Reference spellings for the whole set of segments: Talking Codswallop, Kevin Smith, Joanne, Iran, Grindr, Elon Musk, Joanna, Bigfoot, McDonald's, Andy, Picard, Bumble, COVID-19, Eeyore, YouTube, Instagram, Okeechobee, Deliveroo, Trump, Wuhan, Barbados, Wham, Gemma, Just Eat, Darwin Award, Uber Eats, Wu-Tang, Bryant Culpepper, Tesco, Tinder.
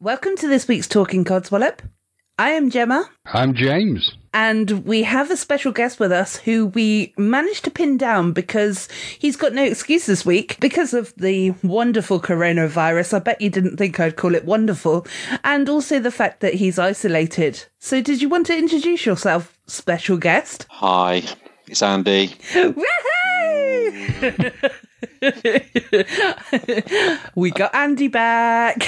Welcome to this week's Talking Codswallop. I am Gemma. I'm James. And we have a special guest with us who we managed to pin down because he's got no excuse this week because of the wonderful coronavirus. I bet you didn't think I'd call it wonderful. And also the fact that he's isolated. So did you want to introduce yourself, special guest? Hi, it's Andy. Woohoo! We got Andy back.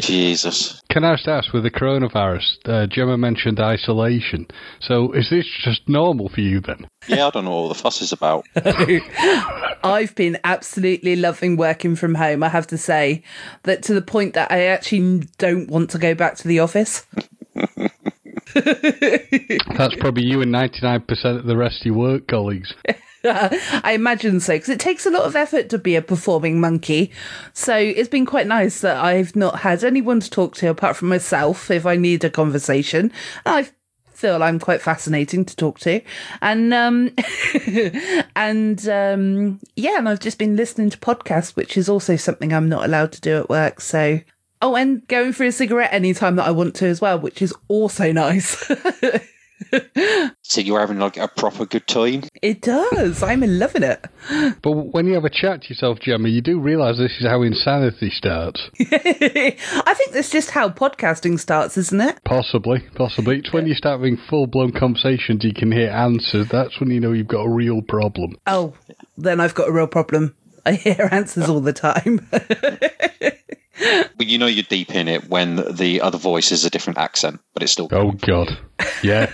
Jesus. Can I just ask, with the coronavirus, Gemma mentioned isolation. So is this just normal for you then? Yeah, I don't know what all the fuss is about. I've been absolutely loving working from home, I have to say, that to the point that I actually don't want to go back to the office. That's probably you and 99% of the rest of your work colleagues. I imagine so, because it takes a lot of effort to be a performing monkey. So it's been quite nice that I've not had anyone to talk to apart from myself if I need a conversation. I feel I'm quite fascinating to talk to. And, and I've just been listening to podcasts, which is also something I'm not allowed to do at work. So, oh, and going for a cigarette anytime that I want to as well, which is also nice. So you're having like a proper good time? It does. I'm loving it. But when you have a chat to yourself, Gemma, you do realise this is how insanity starts. I think that's just how podcasting starts, isn't it? Possibly. It's when you start having full-blown conversations you can hear answers. That's when you know you've got a real problem. Oh, then I've got a real problem. I hear answers all the time. But you know you're deep in it when the other voice is a different accent, but it's still... Oh, God. Yeah.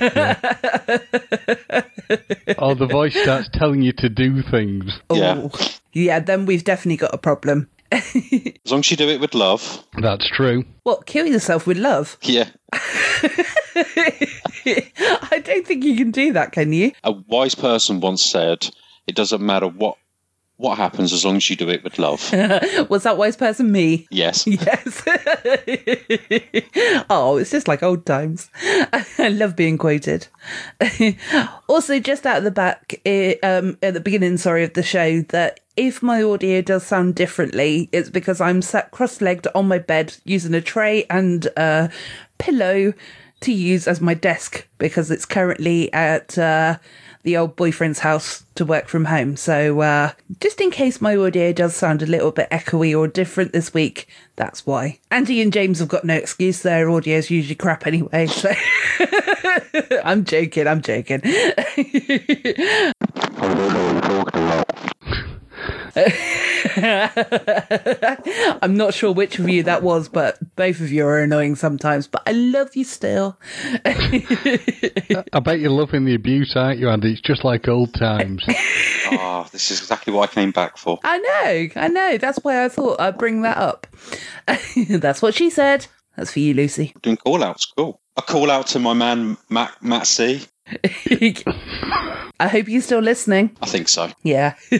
Oh, the voice starts telling you to do things. Oh, yeah, then we've definitely got a problem. As long as you do it with love. That's true. What, kill yourself with love? Yeah. I don't think you can do that, can you? A wise person once said, it doesn't matter what happens as long as you do it with love. Was that wise person me? Yes. Oh, it's just like old times. I love being quoted. Also, just out of the back, at the beginning, of the show, that if my audio does sound differently, it's because I'm sat cross-legged on my bed using a tray and a pillow to use as my desk because it's currently at... the old boyfriend's house to work from home. So just in case my audio does sound a little bit echoey or different this week, that's why. Andy and James have got no excuse. Their audio is usually crap anyway. So I'm joking. I don't know what you're talking about. I'm not sure which of you that was, but both of you are annoying sometimes, but I love you still. I bet you're loving the abuse, aren't you, Andy? It's just like old times. Oh, this is exactly what I came back for. I know. That's why I thought I'd bring that up. That's what she said. That's for you, Lucy. Doing call-outs, cool. A call-out to my man, Matt C. I hope you're still listening. I think so. Yeah. I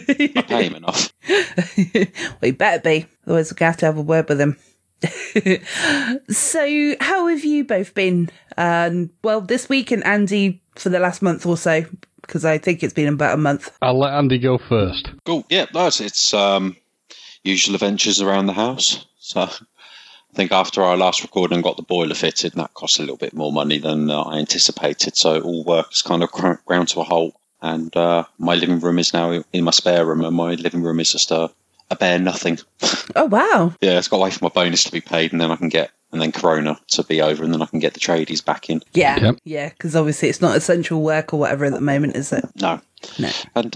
pay him enough. Well, you better be. Otherwise, we're going to have a word with him. So, how have you both been? Well, this week, and Andy for the last month or so, because I think it's been about a month. I'll let Andy go first. Cool. Yeah, no, it's usual adventures around the house. So... I think after our last recording got the boiler fitted, and that cost a little bit more money than I anticipated. So all work is kind of ground to a halt. And my living room is now in my spare room, and my living room is just a bare nothing. Oh, wow. Yeah, it's got to wait for my bonus to be paid, and then I can get, and then Corona to be over, and then I can get the tradies back in. Yeah, yeah, because obviously it's not essential work or whatever at the moment, is it? No. And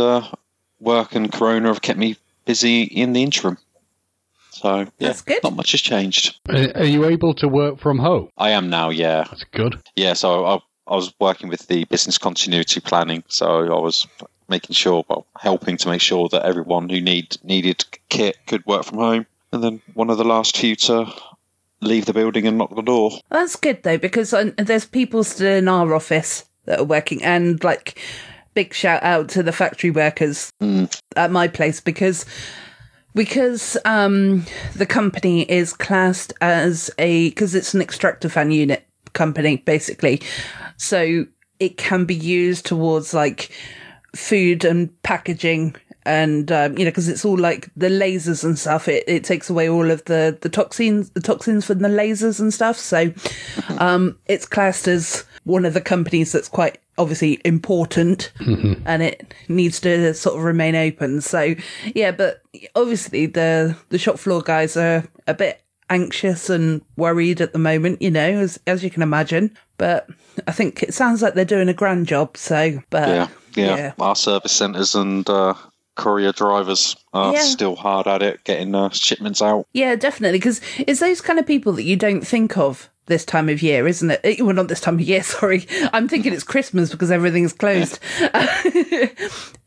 work and Corona have kept me busy in the interim. So, yeah, that's good. Not much has changed. Are you able to work from home? I am now, yeah. That's good. Yeah, so I was working with the business continuity planning, so I was making sure, well, helping to make sure that everyone who needed kit could work from home, and then one of the last few to leave the building and knock the door. That's good, though, because there's people still in our office that are working, and, like, big shout out to the factory workers at my place, because the company is classed as because it's an extractor fan unit company, basically. So it can be used towards like food and packaging and, because it's all like the lasers and stuff. It takes away all of the toxins from the lasers and stuff. So it's classed as one of the companies that's quite obviously important and it needs to sort of remain open. So, yeah, but obviously the shop floor guys are a bit anxious and worried at the moment, as you can imagine. But I think it sounds like they're doing a grand job. So, but yeah. Our service centres and courier drivers are still hard at it, getting shipments out. Yeah, definitely, because it's those kind of people that you don't think of this time of year, isn't it? Well, not this time of year, sorry. I'm thinking it's Christmas because everything's closed.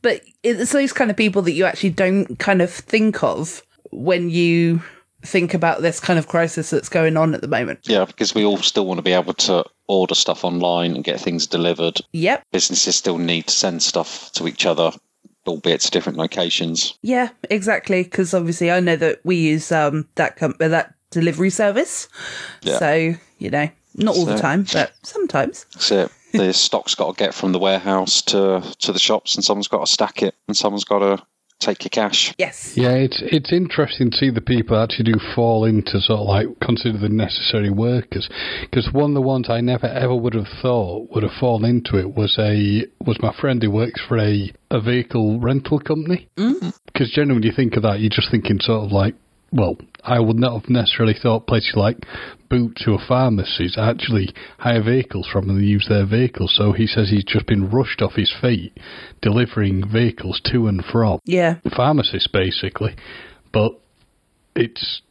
But it's those kind of people that you actually don't kind of think of when you think about this kind of crisis that's going on at the moment. Yeah, because we all still want to be able to order stuff online and get things delivered. Yep. Businesses still need to send stuff to each other, albeit to different locations. Yeah, exactly, because obviously I know that we use that delivery service. Yeah. So, not all the time, but sometimes. That's it. The stock's got to get from the warehouse to the shops, and someone's got to stack it, and someone's got to take your cash. Yes. Yeah, it's interesting to see the people actually do fall into sort of like consider the necessary workers, because one of the ones I never ever would have thought would have fallen into it was my friend who works for a vehicle rental company. Mm-hmm. Because generally when you think of that, you're just thinking sort of like, well, I would not have necessarily thought places like Boots or pharmacies actually hire vehicles from and use their vehicles. So he says he's just been rushed off his feet delivering vehicles to and from pharmacists, basically. But it's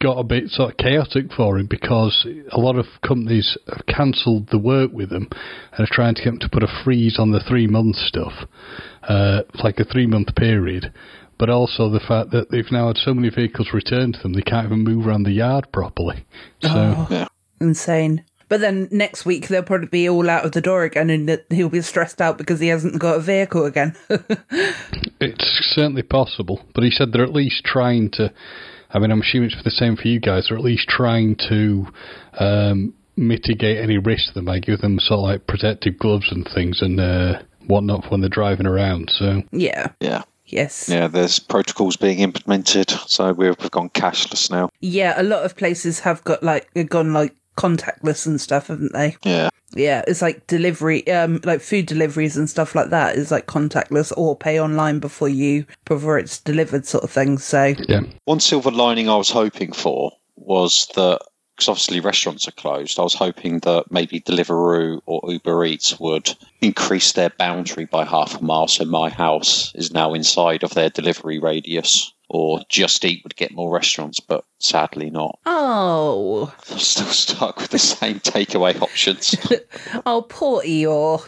got a bit sort of chaotic for him because a lot of companies have cancelled the work with them and are trying to get them to put a freeze on the 3-month stuff, like a 3-month period. But also the fact that they've now had so many vehicles returned to them, they can't even move around the yard properly. So insane. But then next week they'll probably be all out of the door again, and he'll be stressed out because he hasn't got a vehicle again. It's certainly possible. But he said they're at least trying to, I mean, I'm assuming it's the same for you guys, they're at least trying to mitigate any risk that might give them sort of like protective gloves and things and whatnot for when they're driving around. So Yeah. Yes. Yeah, there's protocols being implemented, so we've gone cashless now. Yeah, a lot of places have got gone contactless and stuff, haven't they? Yeah. Yeah, it's like delivery, like food deliveries and stuff like that is like contactless or pay online before it's delivered, sort of thing. So yeah. One silver lining I was hoping for was that, because obviously restaurants are closed, I was hoping that maybe Deliveroo or Uber Eats would increase their boundary by half a mile, so my house is now inside of their delivery radius, or Just Eat would get more restaurants, but sadly not. Oh. I'm still stuck with the same takeaway options. Oh, poor Eeyore.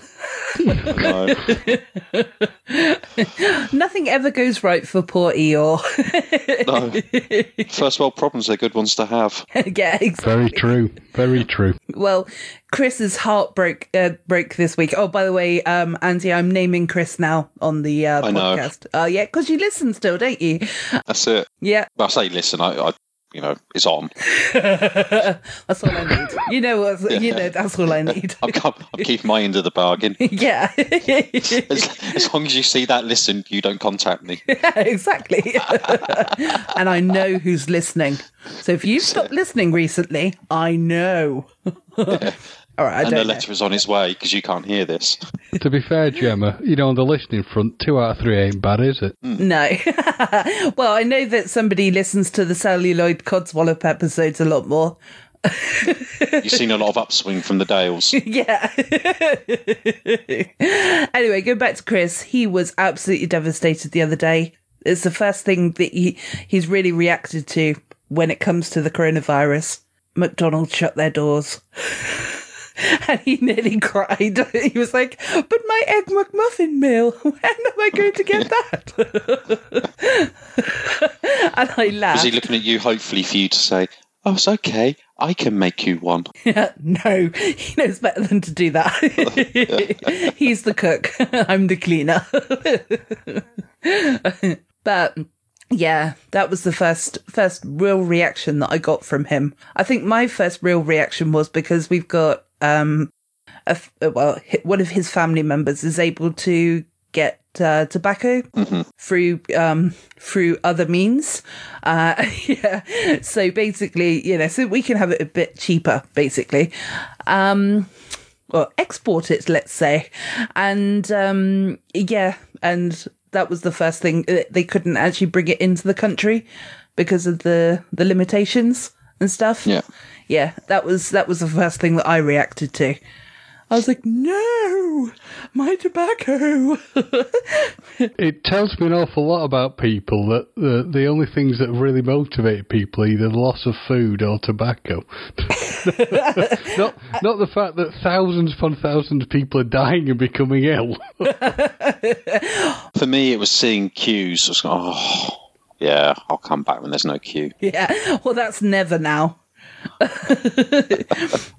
No. Nothing ever goes right for poor Eeyore. No. First world problems are good ones to have. Yeah, exactly. Very true. Very true. Well, Chris's heart broke this week. Oh, by the way, Andy, I'm naming Chris now on the podcast. Oh, yeah, because you listen still, don't you? That's it. Yeah. Well, I say listen, I it's on. That's all I need. That's all I need. I'm keeping my end of the bargain. Yeah. as long as you see that listen, you don't contact me. Yeah, exactly. And I know who's listening. So if you've stopped listening recently, I know. Yeah. All right, and the letter is on his way because you can't hear this. To be fair, Gemma, you know, on the listening front, 2 out of 3 ain't bad, is it? No. Well, I know that somebody listens to the celluloid Codswallop episodes a lot more. You've seen a lot of upswing from the Dales. Yeah. Anyway, going back to Chris, he was absolutely devastated the other day. It's the first thing that he's really reacted to when it comes to the coronavirus. McDonald's shut their doors. And he nearly cried. He was like, but my Egg McMuffin meal, when am I going to get that? And I laughed. Was he looking at you, hopefully, for you to say, oh, it's okay, I can make you one? No, he knows better than to do that. He's the cook. I'm the cleaner. But yeah, that was the first real reaction that I got from him. I think my first real reaction was because we've got one of his family members is able to get tobacco through other means. Yeah, so basically, you know, so we can have it a bit cheaper, basically, or export it, let's say, and yeah, and. That was the first thing. They couldn't actually bring it into the country because of the limitations and stuff. Yeah. That was the first thing that I reacted to. I was like, no, my tobacco. It tells me an awful lot about people that the only things that really motivate people are either the loss of food or tobacco. not the fact that thousands upon thousands of people are dying and becoming ill. For me, it was seeing queues. I was like, oh, yeah, I'll come back when there's no queue. Yeah, well, that's never now.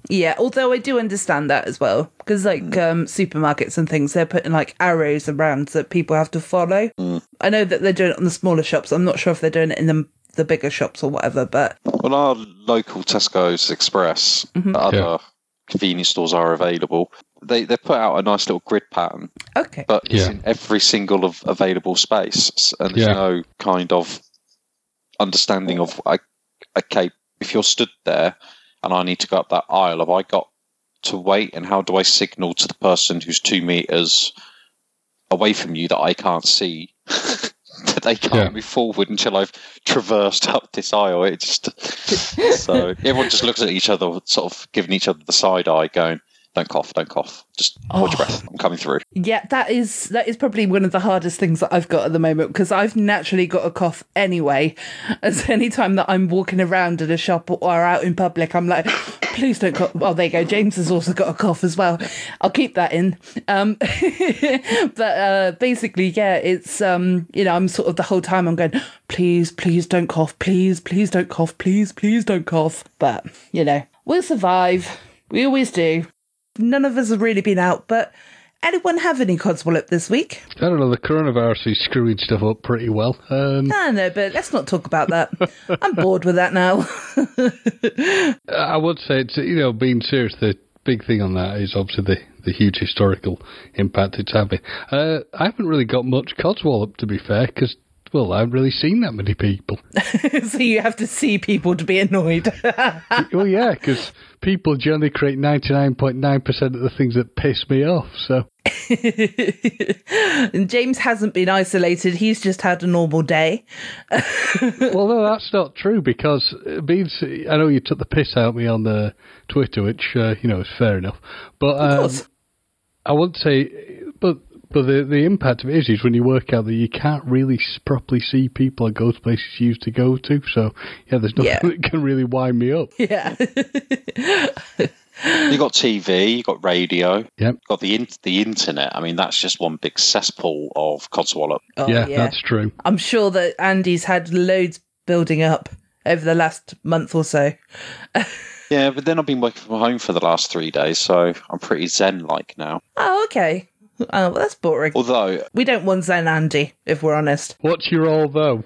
Yeah, although I do understand that as well, because like supermarkets and things, they're putting like arrows around that people have to follow. I know that they're doing it on the smaller shops. I'm not sure if they're doing it in the bigger shops or whatever, but well, our local Tesco's Express, other convenience stores are available. They put out a nice little grid pattern, okay, but it's in every single of available space, and there's no kind of understanding of like, okay, if you're stood there and I need to go up that aisle, have I got to wait? And how do I signal to the person who's 2 meters away from you that I can't see that they can't move forward until I've traversed up this aisle? It just so everyone just looks at each other, sort of giving each other the side eye, going, Don't cough. Just hold your breath. I'm coming through. Yeah, that is probably one of the hardest things that I've got at the moment, because I've naturally got a cough anyway. And so any time that I'm walking around at a shop or out in public, I'm like, please don't cough. Oh, there you go. James has also got a cough as well. I'll keep that in. But basically, yeah, it's, you know, I'm sort of the whole time I'm going, please don't cough. Please don't cough. Please don't cough. But, you know, we'll survive. We always do. None of us have really been out, but anyone have any Codswallop this week? I don't know, the coronavirus is screwing stuff up pretty well. No, but let's not talk about that. I'm bored with that now. I would say, it's, you know, being serious, the big thing on that is obviously the huge historical impact it's having. I haven't really got much Codswallop, to be fair, because... well, I haven't really seen that many people. So you have to see people to be annoyed. Well, yeah, because people generally create 99.9% of the things that piss me off, so... And James hasn't been isolated, he's just had a normal day. Well, no, that's not true, because I know you took the piss out of me on the Twitter, which, you know, is fair enough. But I would say... But the impact of it is when you work out that you can't really properly see people or go to places you used to go to. So, yeah, there's nothing that can really wind me up. Yeah. You got TV, you got radio, you got the internet. I mean, that's just one big cesspool of Codswallop. Oh, yeah, that's true. I'm sure that Andy's had loads building up over the last month or so. Yeah, but then I've been working from home for the last 3 days, so I'm pretty zen-like now. Oh, okay. Oh, well, that's boring. Although... we don't want Zen Andy, if we're honest. What's your role, though?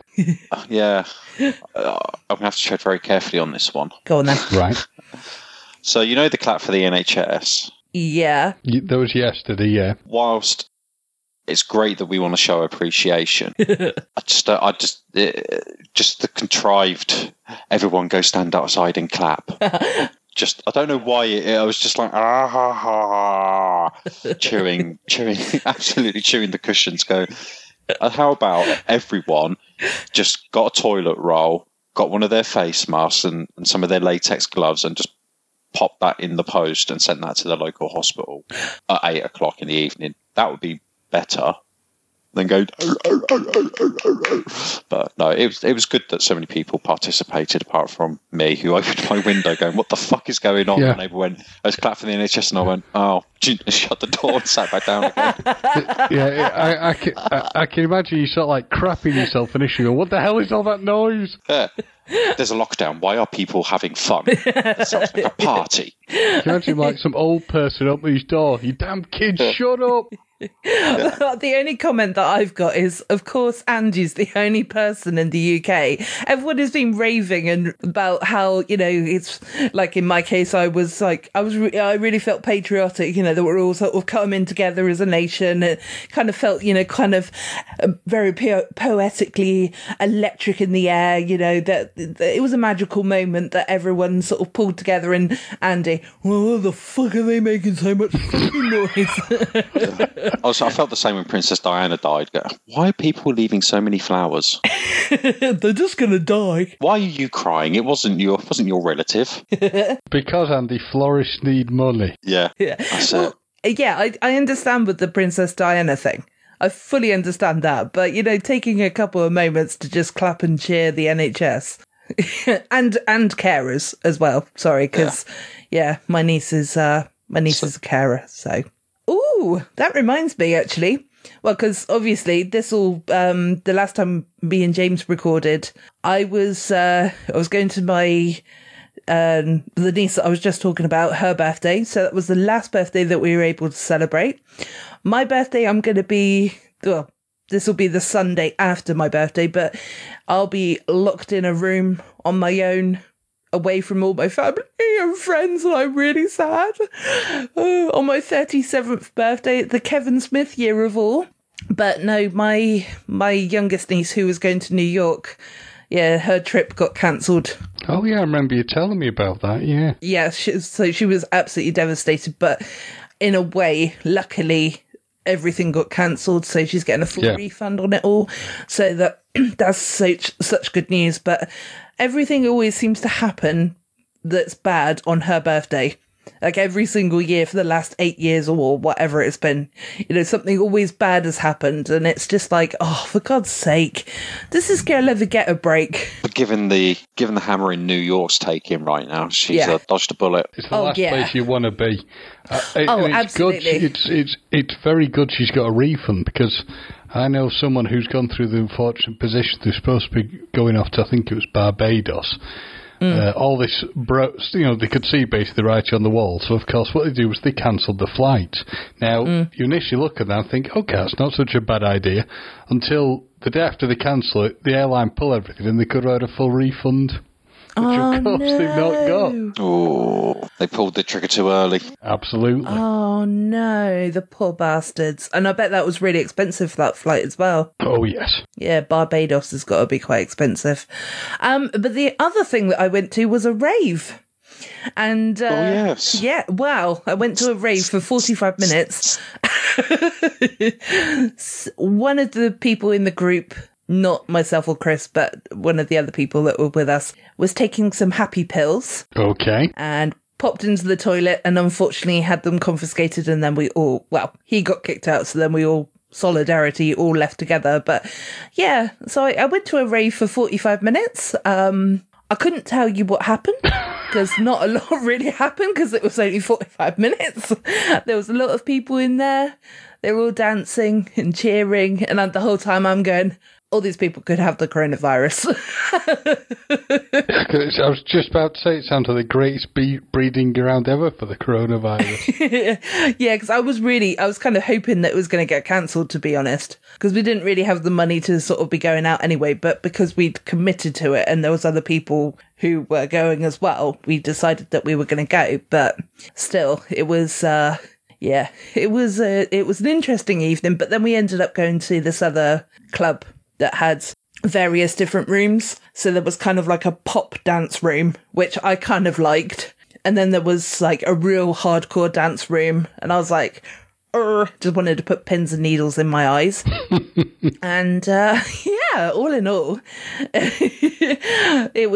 Yeah. I'm going to have to tread very carefully on this one. Go on, then. Right. So, you know the clap for the NHS? Yeah. That was yesterday, yeah. Whilst it's great that we want to show appreciation, I just the contrived, everyone go stand outside and clap. just, I don't know why, I was just like, ah, ha, ha, chewing, absolutely chewing the cushions, going, how about everyone just got a toilet roll, got one of their face masks and some of their latex gloves and just popped that in the post and sent that to the local hospital at 8 o'clock in the evening. That would be better than go. But no, it was good that so many people participated, apart from me, who opened my window going, "What the fuck is going on?" Yeah. And I was clapping the NHS, and I went, "Oh," shut the door and sat back down again. Yeah, I can imagine you sort of like crapping yourself initially. What the hell is all that noise? Yeah. There's a lockdown. Why are people having fun? It sounds like a party. Can you imagine like some old person opening his door? You damn kids, shut up. Yeah. The only comment that I've got is, of course, Andy's the only person in the UK. Everyone has been raving and about how, you know, it's like, in my case, I really felt patriotic, you know, that we're all sort of coming together as a nation. It kind of felt, you know, kind of very poetically electric in the air, you know, that it was a magical moment that everyone sort of pulled together. And Andy, well, what the fuck are they making so much fucking noise? Also, I felt the same when Princess Diana died. Why are people leaving so many flowers? They're just going to die. Why are you crying? It wasn't your relative. Because, Andy, florists need money. Yeah. That's it. Yeah, I understand with the Princess Diana thing. I fully understand that. But, you know, taking a couple of moments to just clap and cheer the NHS. and carers as well. Sorry, because, yeah, my niece is a carer, so... Oh, that reminds me, actually. Well, because obviously this all, the last time me and James recorded, I was going to my, the niece that I was just talking about, her birthday. So that was the last birthday that we were able to celebrate. My birthday, I'm going to be, well, this will be the Sunday after my birthday, but I'll be locked in a room on my own, away from all my family and friends, and I'm really sad. On my 37th birthday, the Kevin Smith year of all. But no, my youngest niece, who was going to New York, yeah, her trip got cancelled. Oh yeah, I remember you telling me about that, yeah. Yeah, so she was absolutely devastated, but in a way, luckily, everything got cancelled, so she's getting a full refund on it all. So that's such good news, but everything always seems to happen that's bad on her birthday. Like every single year for the last 8 years or whatever it's been, you know, something always bad has happened. And it's just like, oh, for God's sake, does this girl ever get a break? But given the hammering New York's taking right now, she's dodged a bullet. It's the last place you want to be. It's absolutely. Good. It's very good she's got a refund, because I know someone who's gone through the unfortunate position. They're supposed to be going off to, I think it was Barbados. All this, you know, they could see basically the writing on the wall. So, of course, what they do was they cancelled the flight. Now, you initially look at that and think, okay, that's not such a bad idea, until the day after they cancel it, the airline pull everything and they could write a full refund, which, of course, they've not got. Oh, they pulled the trigger too early. Absolutely. Oh, no, the poor bastards. And I bet that was really expensive for that flight as well. Oh, yes. Yeah, Barbados has got to be quite expensive. But the other thing that I went to was a rave. And yeah, wow, I went to a rave for 45 minutes. One of the people in the group, not myself or Chris, but one of the other people that were with us, was taking some happy pills. Okay. And popped into the toilet and unfortunately had them confiscated, and then he got kicked out, so then we all, solidarity, all left together. But yeah, so I went to a rave for 45 minutes. I couldn't tell you what happened, because not a lot really happened, because it was only 45 minutes. There was a lot of people in there. They were all dancing and cheering, and the whole time I'm going, all these people could have the coronavirus. I was just about to say, it sounds like the greatest breeding ground ever for the coronavirus. Yeah, because I was kind of hoping that it was going to get cancelled, to be honest, because we didn't really have the money to sort of be going out anyway. But because we'd committed to it and there was other people who were going as well, we decided that we were going to go. But still, it was... yeah, it was an interesting evening, but then we ended up going to this other club that had various different rooms. So there was kind of like a pop dance room, which I kind of liked. And then there was like a real hardcore dance room. And I was like, just wanted to put pins and needles in my eyes. And yeah, all in all, it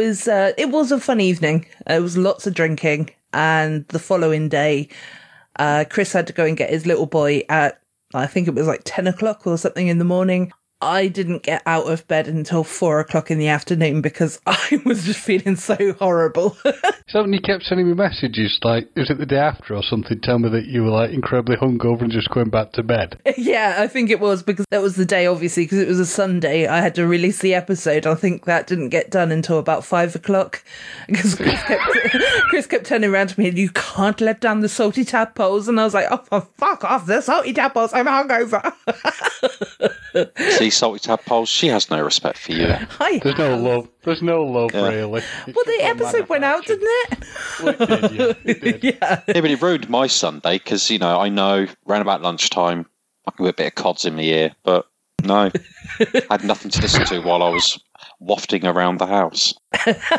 was a fun evening. It was lots of drinking. And the following day, Chris had to go and get his little boy at, I think it was like 10 o'clock or something in the morning. I didn't get out of bed until 4 o'clock in the afternoon because I was just feeling so horrible. Something you kept sending me messages, like, was it the day after or something, telling me that you were like incredibly hungover and just going back to bed? Yeah, I think it was, because that was the day, obviously, because it was a Sunday. I had to release the episode. I think that didn't get done until about 5 o'clock because Chris kept turning around to me, you can't let down the salty tadpoles. And I was like, oh, fuck off, the salty tadpoles, I'm hungover. Salty tadpoles, she has no respect for you. There's no love. There's no love, really. Well, the episode went out, didn't it? Well, it did, yeah. It did. Yeah, but it ruined my Sunday because, you know, I know round about lunchtime I can do a bit of Cods in my ear, but no, I had nothing to listen to while I was wafting around the house.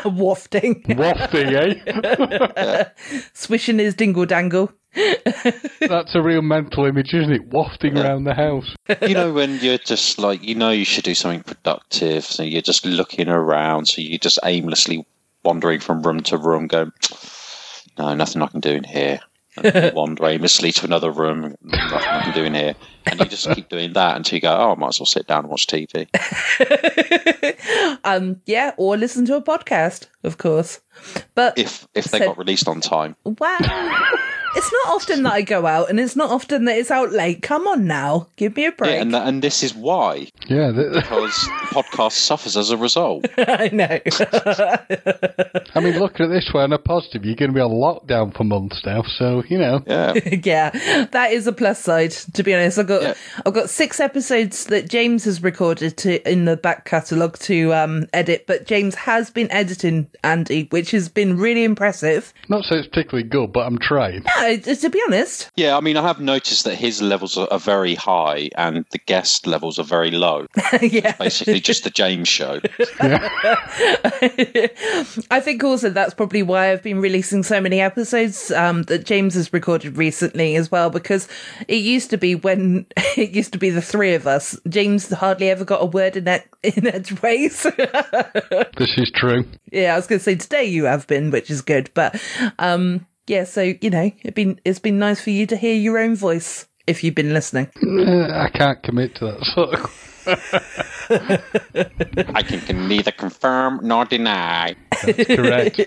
Wafting, eh? Yeah. Swishing his dingle dangle. That's a real mental image, isn't it? Wafting around the house. You know, when you're just like, you know, you should do something productive, so you're just looking around, so you're just aimlessly wandering from room to room, going, no, nothing I can do in here. And wander aimlessly to another room, nothing I can do in here. And you just keep doing that until you go, oh, I might as well sit down and watch TV. Yeah, or listen to a podcast, of course. But if they got released on time. Wow. It's not often that I go out, and it's not often that it's out late. Come on now, give me a break. Yeah, and this is why. Yeah, because the podcast suffers as a result. I know. I mean, look at it this way, on a positive, you're going to be on lockdown for months now, so, you know. Yeah, yeah, that is a plus side, to be honest. I've got 6 episodes that James has recorded in the back catalogue to edit, but James has been editing, Andy, which has been really impressive. Not so it's particularly good, but I'm trying. To be honest. Yeah, I mean, I have noticed that his levels are very high and the guest levels are very low. Yeah. It's basically just the James show. Yeah. I think also that's probably why I've been releasing so many episodes that James has recorded recently as well, because it used to be the three of us. James hardly ever got a word in edgeways. This is true. Yeah, I was going to say today you have been, which is good, but... yeah, so, you know, it's been nice for you to hear your own voice if you've been listening. I can't commit to that sort of... I can neither confirm nor deny. That's correct.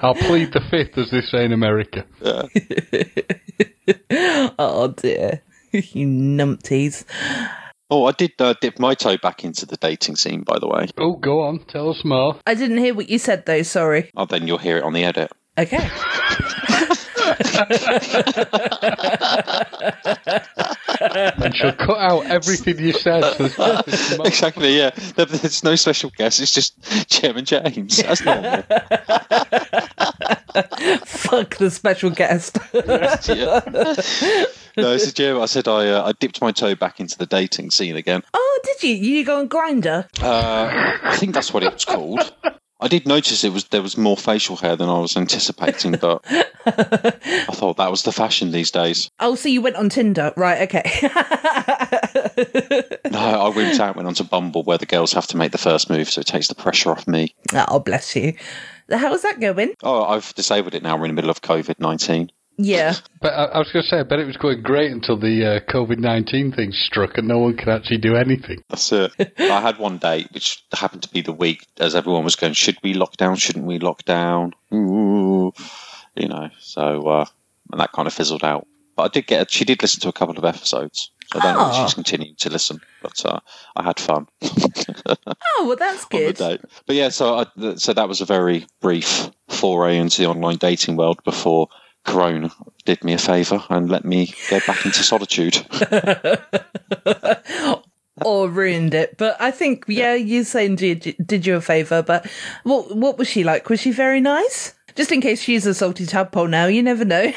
I'll plead the fifth, as they say in America. Yeah. Oh, dear. You numpties. Oh, I did dip my toe back into the dating scene, by the way. Oh, go on. Tell us more. I didn't hear what you said, though. Sorry. Oh, then you'll hear it on the edit. Okay. And she'll cut out everything you said. Exactly, yeah. There's no special guest. It's just Jim and James. That's normal. Fuck the special guest. Yeah. No, it's Jim. I said I dipped my toe back into the dating scene again. Oh, did you? You go on Grindr? I think that's what it was called. I did notice there was more facial hair than I was anticipating, but I thought that was the fashion these days. Oh, so you went on Tinder, right? Okay. No, I wimped out, went onto Bumble, where the girls have to make the first move, so it takes the pressure off me. Oh, bless you. How's that going? Oh, I've disabled it now. We're in the middle of COVID-19. Yeah. But I was going to say, I bet it was going great until the COVID-19 thing struck and no one could actually do anything. That's it. I had one date, which happened to be the week as everyone was going, should we lock down? Shouldn't we lock down? Ooh. You know, so and that kind of fizzled out. But I did she did listen to a couple of episodes. So I don't know if she's continued to listen, but I had fun. Oh, well, that's good. But yeah, so that was a very brief foray into the online dating world before... Corona did me a favour and let me go back into solitude. Or ruined it. But I think, yeah, you saying did you a favour, but what was she like? Was she very nice? Just in case she's a salty tadpole now, you never know.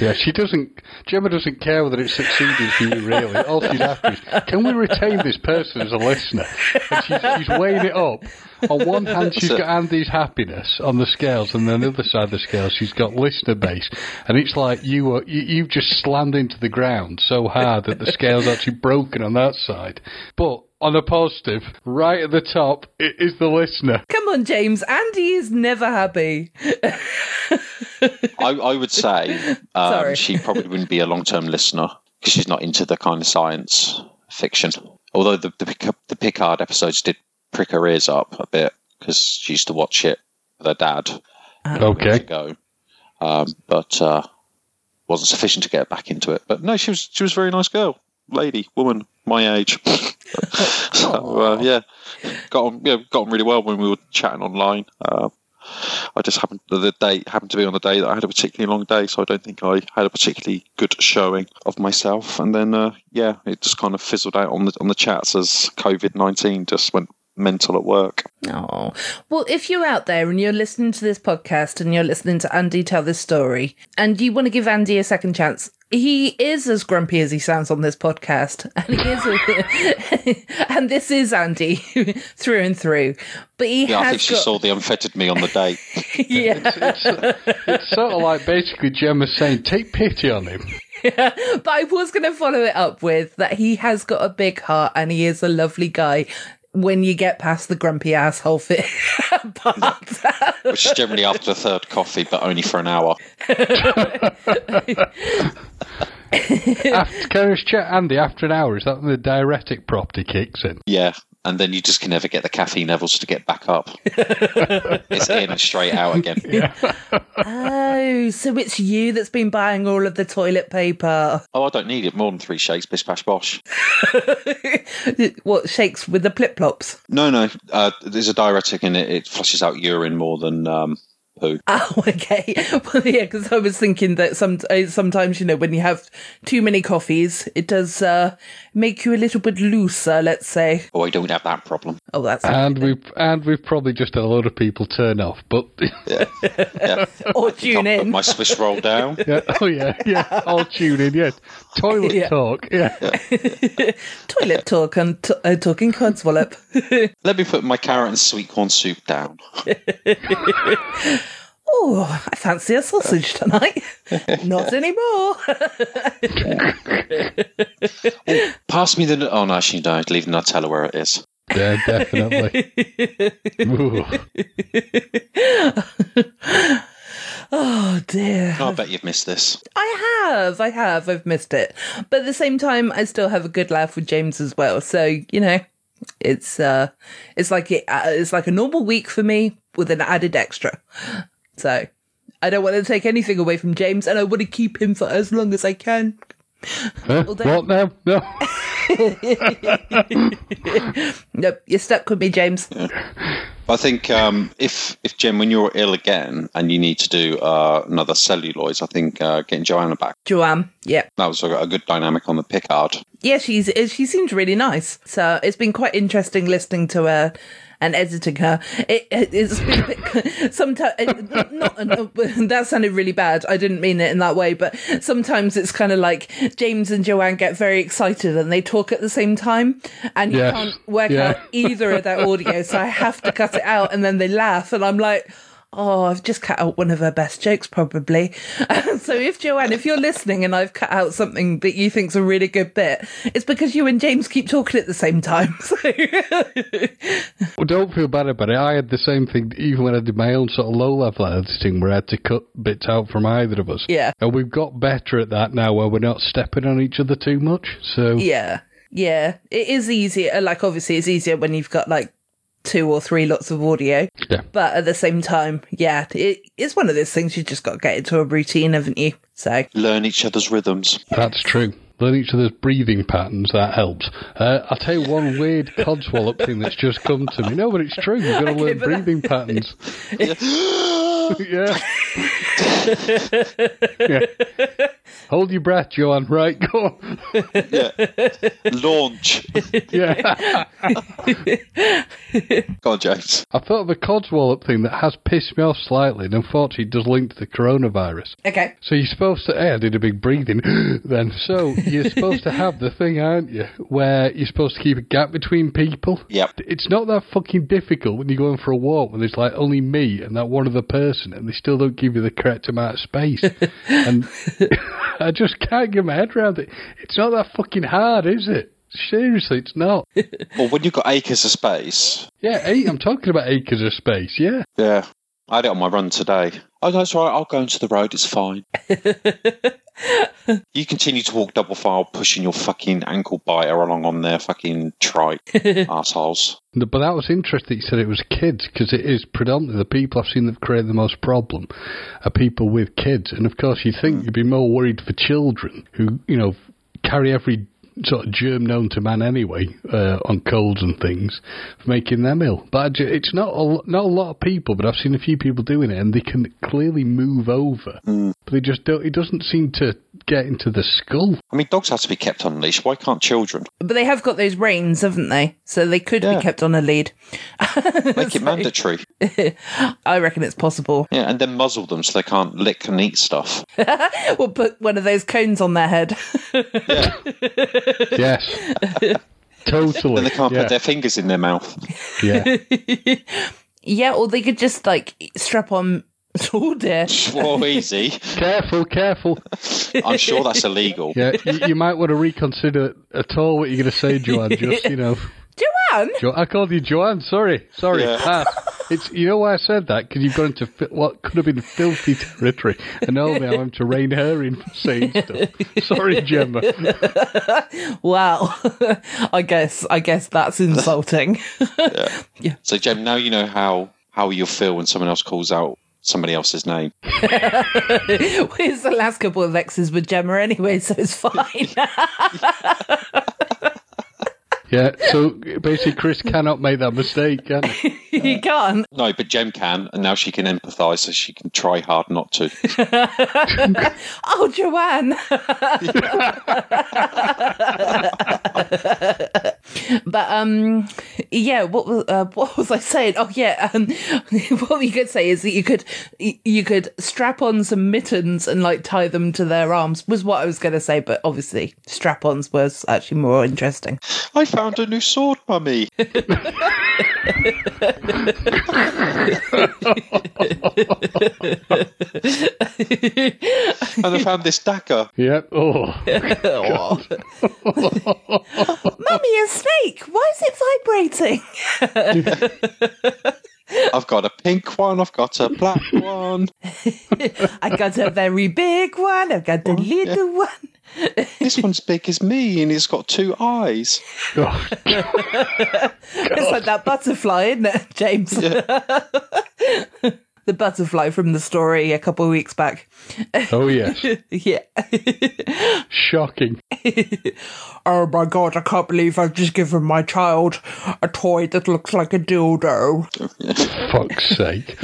Yeah, she doesn't. Gemma doesn't care whether it succeeded for you, really. All she's after is, can we retain this person as a listener? And she's weighing it up. On one hand, she's got Andy's happiness on the scales, and on the other side of the scales, she's got listener base. And it's like you've just slammed into the ground so hard that the scale's actually broken on that side. But on a positive, right at the top, it is the listener. Come on, James. Andy is never happy. I would say she probably wouldn't be a long-term listener because she's not into the kind of science fiction. Although the Picard episodes did prick her ears up a bit because she used to watch it with her dad. Okay. Ago. But wasn't sufficient to get her back into it. But no, she was a very nice girl. Lady, woman, my age. So, got on really well when we were chatting online. I just happened to be on the day that I had a particularly long day, so I don't think I had a particularly good showing of myself. And then, it just kind of fizzled out on the chats as COVID-19 just went mental at work. Oh, well, if you're out there and you're listening to this podcast and you're listening to Andy tell this story and you want to give Andy a second chance, he is as grumpy as he sounds on this podcast, and he is, and this is Andy through and through. But I think she saw the unfettered me on the date. Yeah, it's sort of like basically Gemma saying, "Take pity on him." Yeah, but I was going to follow it up with that he has got a big heart and he is a lovely guy. When you get past the grumpy asshole fit, which is generally after the third coffee, but only for an hour. Can I just check, Andy? After an hour, is that when the diuretic property kicks in? Yeah, and then you just can never get the caffeine levels to get back up. It's in and straight out again. Yeah. Oh, so it's you that's been buying all of the toilet paper. Oh, I don't need it. More than 3 shakes, bish, bash, bosh. What, shakes with the plip-plops? No. There's a diuretic in it. It flushes out urine more than poo. Oh, okay. Well, yeah, because I was thinking that sometimes, when you have too many coffees, it does make you a little bit looser, let's say. Oh, I don't have that problem. Oh, that's... And we've probably just had a lot of people turn off, but... Yeah. Or tune in. Put my Swiss roll down. Yeah. Oh, yeah. I'll tune in, yeah. Toilet talk, yeah. Toilet talk and talking Codswallop. Let me put my carrot and sweet corn soup down. Oh, I fancy a sausage tonight. Not anymore. Oh, pass me the... Oh, no, she don't. Leave the Nutella where it is. Yeah, definitely. Oh, dear. Oh, I bet you've missed this. I have. I've missed it. But at the same time, I still have a good laugh with James as well. So, it's like a normal week for me with an added extra. So I don't want to take anything away from James, and I want to keep him for as long as I can. What now? No. Nope, you're stuck with me, James. Yeah. I think if Jen, when you're ill again and you need to do another celluloids, I think getting Joanna back. Joanne, yeah. That was a good dynamic on the Picard. Yeah, she seems really nice. So it's been quite interesting listening to her and editing her. It's been a bit... Sometimes... that sounded really bad. I didn't mean it in that way, but sometimes it's kind of like James and Joanne get very excited and they talk at the same time, and you can't work out either of their audio, so I have to cut it out, and then they laugh, and I'm like... Oh, I've just cut out one of her best jokes, probably. So if Joanne, if you're listening and I've cut out something that you think's a really good bit, it's because you and James keep talking at the same time. So. Well, don't feel bad about it. I had the same thing even when I did my own sort of low-level editing where I had to cut bits out from either of us. Yeah. And we've got better at that now where we're not stepping on each other too much. So Yeah. It is easier. Like, obviously, it's easier when you've got, 2 or 3 lots of audio. Yeah. But at the same time, it's one of those things you just got to get into a routine, haven't you? So learn each other's rhythms. That's true. Learn each other's breathing patterns. That helps. I'll tell you one weird Codswallop thing that's just come to me. No, but it's true. You've got to learn breathing patterns. Yeah. Hold your breath, Joanne. Right, go on. Yeah. Launch. Yeah. Go on, James. I thought of a Codswallop thing that has pissed me off slightly and unfortunately does link to the coronavirus. Okay. So you're supposed to... Hey, I did a big breathing then. So you're supposed to have the thing, aren't you, where you're supposed to keep a gap between people? Yep. It's not that fucking difficult when you're going for a walk when there's like only me and that one other person and they still don't give you the correct amount of space. And... I just can't get my head around it. It's not that fucking hard, is it? Seriously, it's not. Well, when you've got acres of space. Yeah, I'm talking about acres of space, yeah. Yeah. I had it on my run today. Oh, no, it's all right. I'll go into the road. It's fine. You continue to walk double file, pushing your fucking ankle biter along on their fucking trike, arseholes. But that was interesting. You said it was kids, because it is predominantly the people I've seen that create the most problem are people with kids. And, of course, you think you'd be more worried for children who, you know, carry every sort of germ known to man anyway on colds and things, making them ill. But it's not a lot of people, but I've seen a few people doing it and they can clearly move over, but they just don't. It doesn't seem to get into the skull. I mean, dogs have to be kept on a leash. Why can't children? But they have got those reins, haven't they? So they could be kept on a lead. Make it mandatory. I reckon it's possible. Yeah, and then muzzle them so they can't lick and eat stuff. We'll put one of those cones on their head. Yeah. Yes. Totally. And they can't put their fingers in their mouth. Yeah. Yeah, or they could just, like, strap on... Oh dear. Whoa, easy. Careful. I'm sure that's illegal. Yeah, you might want to reconsider at all what you're going to say, Joanne. Just, you know... Joanne? I called you Joanne, sorry. Yeah. It's, you know why I said that? Because you've gone into what could have been filthy territory. And now I'm having to rein her in for saying stuff. Sorry, Gemma. Wow. I guess that's insulting. Yeah. So, Gemma, now you know how you'll feel when someone else calls out somebody else's name. It's the last couple of X's with Gemma anyway, so it's fine. Yeah, so basically Chris cannot make that mistake, can he? He can't. No, but Gem can, and now she can empathise, so she can try hard not to. Oh, Joanne! But, yeah, what was I saying? Oh, yeah, what you could say is that you could strap on some mittens and, like, tie them to their arms, was what I was going to say, but obviously strap-ons was actually more interesting. I found a new sword, Mummy. And I found this dagger. Yep. Oh. Mummy, a snake. Why is it vibrating? I've got a pink one, I've got a black one. I got a very big one, I've got a little one. This one's big as me and it's got two eyes. Oh. It's like that butterfly, isn't it, James? Yeah. The butterfly from the story a couple of weeks back. Oh, yes. Yeah. Shocking. Oh, my God, I can't believe I've just given my child a toy that looks like a dildo. Fuck's sake.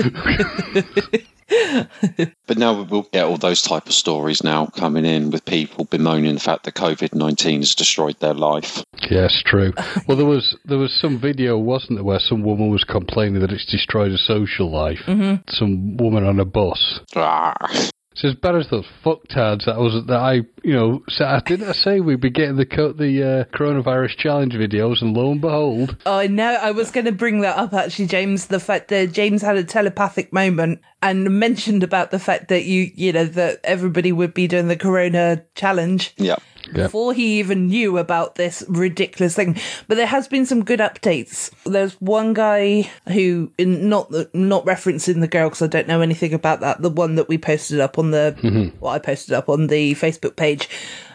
But now we'll get all those type of stories now coming in with people bemoaning the fact that COVID-19 has destroyed their life. Yes, true. Well, there was some video, wasn't there, where some woman was complaining that it's destroyed her social life. Mm-hmm. Some woman on a bus. It's as bad as those fucktards didn't I say we'd be getting the coronavirus challenge videos, and lo and behold. Oh, no, I was going to bring that up, actually, James, the fact that James had a telepathic moment and mentioned about the fact that, you know, that everybody would be doing the corona challenge. Yeah. Before he even knew about this ridiculous thing. But there has been some good updates. There's one guy who, not referencing the girl because I don't know anything about that, the one that we posted up on I posted up on the Facebook page.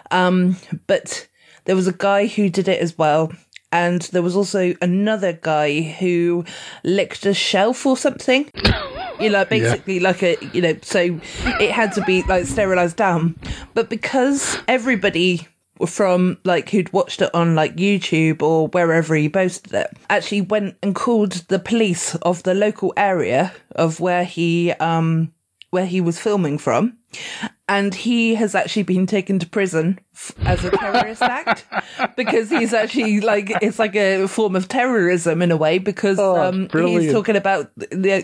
But there was a guy who did it as well. And there was also another guy who licked a shelf or something. You know, basically like a, you know, so it had to be like sterilised down. But because everybody from like who'd watched it on like YouTube or wherever he posted it actually went and called the police of the local area of where he was filming from. And he has actually been taken to prison as a terrorist act because he's actually like, it's like a form of terrorism in a way because he's talking about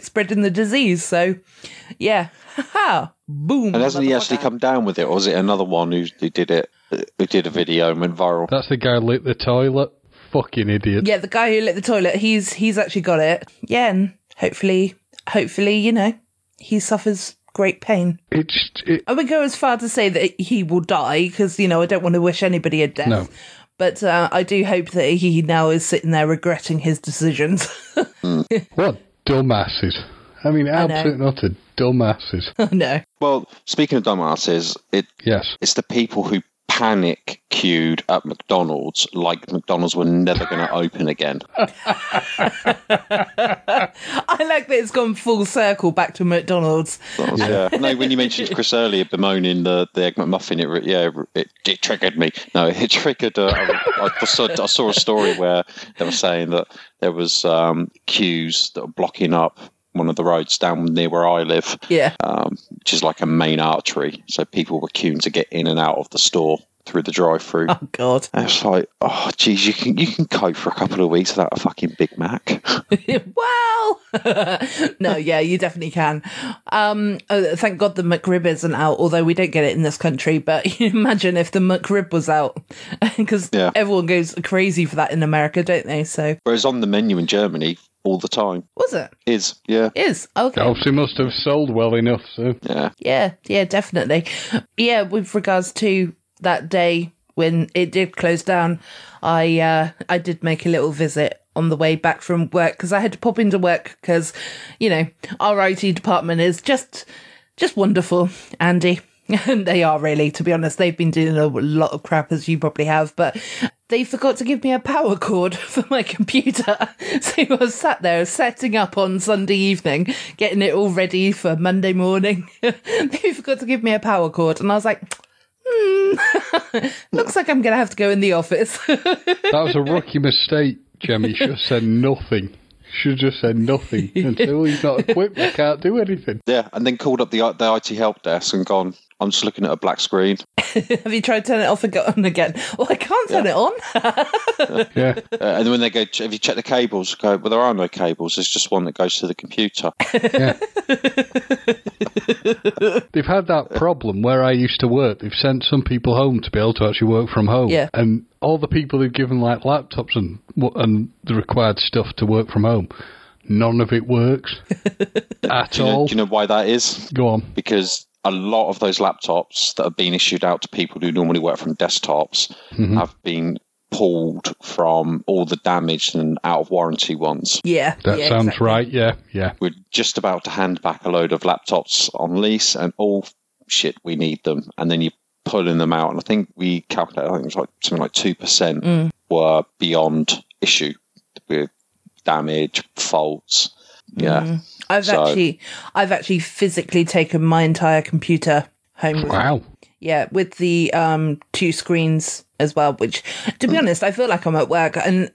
spreading the disease. So, yeah. Ha-ha. Boom. And hasn't he actually come down with it? Or is it another one who did it, who did a video and went viral? That's the guy who lit the toilet. Fucking idiot. Yeah, the guy who lit the toilet, he's actually got it. Yeah, and hopefully, you know, he suffers great pain. I would go as far to say that he will die because, you know, I don't want to wish anybody a death. No. But I do hope that he now is sitting there regretting his decisions. What dumbasses. I mean, absolutely not a dumbasses. Oh, no. Well, speaking of dumbasses, it's the people who panic queued at McDonald's like McDonald's were never going to open again. I like that it's gone full circle back to McDonald's. Yeah. No, when you mentioned Chris earlier bemoaning the Egg McMuffin, it triggered me. No, it triggered... I saw a story where they were saying that there was queues that were blocking up one of the roads down near where I live, which is like a main artery. So people were queuing to get in and out of the store through the drive-thru. Oh, God. And it's like, oh, geez, you can cope for a couple of weeks without a fucking Big Mac. Well, no, yeah, you definitely can. Thank God the McRib isn't out, although we don't get it in this country. But you imagine if the McRib was out, because everyone goes crazy for that in America, don't they? So, whereas on the menu in Germany... all the time. Was it? Is. Okay. Oh, she must have sold well enough, so. Yeah, definitely. Yeah, with regards to that day when it did close down, I did make a little visit on the way back from work because I had to pop into work because, you know, our IT department is just wonderful, Andy. And they are really, to be honest. They've been doing a lot of crap, as you probably have, but they forgot to give me a power cord for my computer. So I was sat there setting up on Sunday evening, getting it all ready for Monday morning. They forgot to give me a power cord. And I was like, looks like I'm going to have to go in the office. That was a rookie mistake, Gemma. You should have said nothing. Should have just said nothing. Until he's not equipped, I can't do anything. Yeah, and then called up the IT help desk and gone, I'm just looking at a black screen. Have you tried turning it off and got on again? Well, I can't turn it on. Yeah. And then when they go, have you checked the cables? Go, well, there are no cables. There's just one that goes to the computer. Yeah. They've had that problem where I used to work. They've sent some people home to be able to actually work from home. Yeah. And all the people who've given like laptops and the required stuff to work from home, none of it works at all. Do you know why that is? Go on. Because... a lot of those laptops that have been issued out to people who normally work from desktops have been pulled from all the damaged and out-of-warranty ones. Yeah. That sounds exactly right, yeah. We're just about to hand back a load of laptops on lease and all shit, we need them. And then you're pulling them out. And I think we calculated, it was like something like 2% were beyond issue with damage, faults. Yeah. I've actually physically taken my entire computer home. Wow. Yeah, with the two screens as well, which, to be honest, I feel like I'm at work. And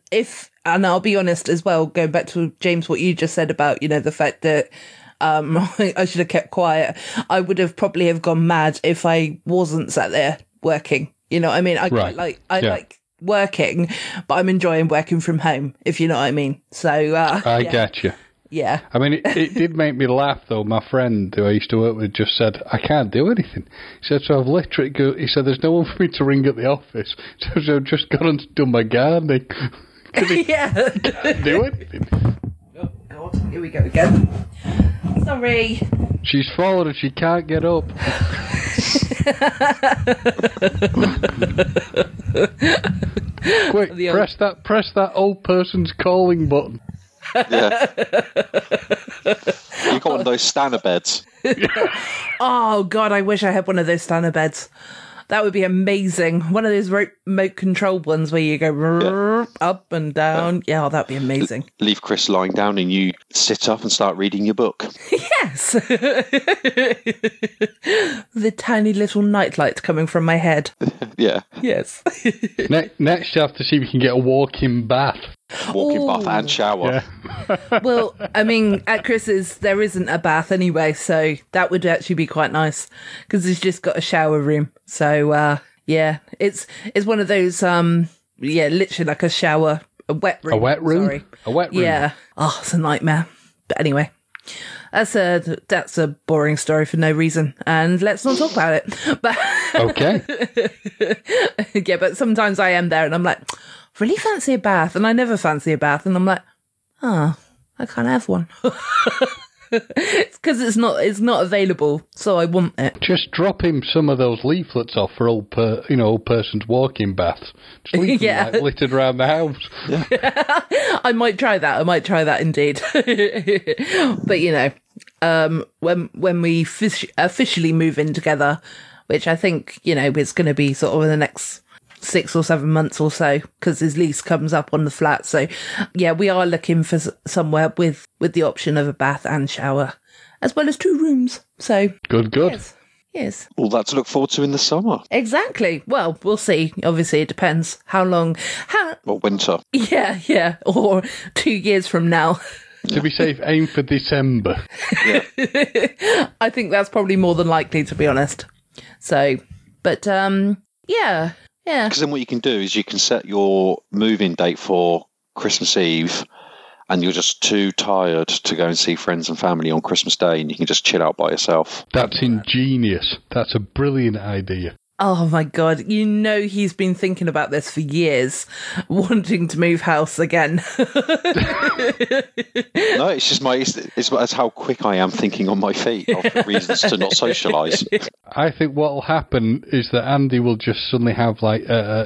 I'll be honest as well, going back to James, what you just said about, you know, the fact that I should have kept quiet. I would have probably have gone mad if I wasn't sat there working. You know what I mean? I like working, but I'm enjoying working from home, if you know what I mean. So I get you. Yeah. I mean, it did make me laugh, though. My friend who I used to work with just said, I can't do anything. He said, so I've literally... He said, there's no one for me to ring at the office. So I've just gone and done my gardening. Can't do anything. Oh, God. Here we go again. Sorry. She's fallen and she can't get up. Quick, press that old person's calling button. Yeah. You got one of those Stannah beds. Oh, God, I wish I had one of those Stannah beds. That would be amazing. One of those remote-controlled ones where you go up and down. Yeah, that'd be amazing. Leave Chris lying down and you sit up and start reading your book. Yes. The tiny little nightlight coming from my head. Yeah. Yes. Next, you have to see if we can get a walk-in bath. Walking bath and shower. Yeah. Well, I mean, at Chris's, there isn't a bath anyway, so that would actually be quite nice because he's just got a shower room. So, yeah, it's one of those, literally like a shower, a wet room. A wet room. Yeah. Oh, it's a nightmare. But anyway, that's a boring story for no reason, and let's not talk about it. But okay. Yeah, but sometimes I am there, and I'm like, really fancy a bath, and I never fancy a bath, and I'm like, I can't have one. It's because it's not available, so I want it. Just drop him some of those leaflets off for old person's walking baths. Just leave them like, littered around the house. Yeah. I might try that indeed. But you know, when we officially move in together, which I think, you know, it's going to be sort of in the next 6 or 7 months or so, because his lease comes up on the flat. So, yeah, we are looking for somewhere with the option of a bath and shower, as well as 2 rooms. So good. Yes. All that to look forward to in the summer. Exactly. Well, we'll see. Obviously, it depends how long. Winter. Yeah, or 2 years from now. To be safe, aim for December. Yeah. I think that's probably more than likely, to be honest. So, but yeah. Yeah. Because then what you can do is you can set your move-in date for Christmas Eve, and you're just too tired to go and see friends and family on Christmas Day, and you can just chill out by yourself. That's ingenious. That's a brilliant idea. Oh, my God. You know he's been thinking about this for years, wanting to move house again. No, it's just that's how quick I am thinking on my feet of reasons to not socialise. I think what will happen is that Andy will just suddenly have like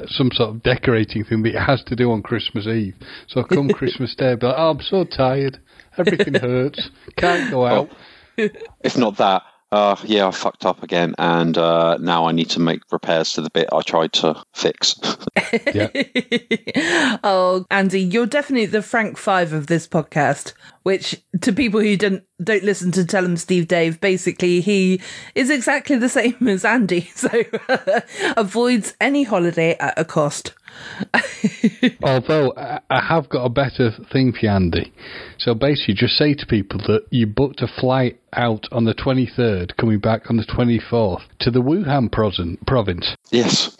some sort of decorating thing that he has to do on Christmas Eve. So come Christmas Day, I'll be like, I'm so tired. Everything hurts. Can't go out. Well, if not that. I fucked up again, and now I need to make repairs to the bit I tried to fix. Yeah. Oh, Andy, you're definitely the Frank Five of this podcast, which, to people who don't listen to Tell 'em Steve Dave, basically he is exactly the same as Andy, so avoids any holiday at a cost. Although I have got a better thing for you, Andy. So basically just say to people that you booked a flight out on the 23rd, coming back on the 24th to the Wuhan province. Yes,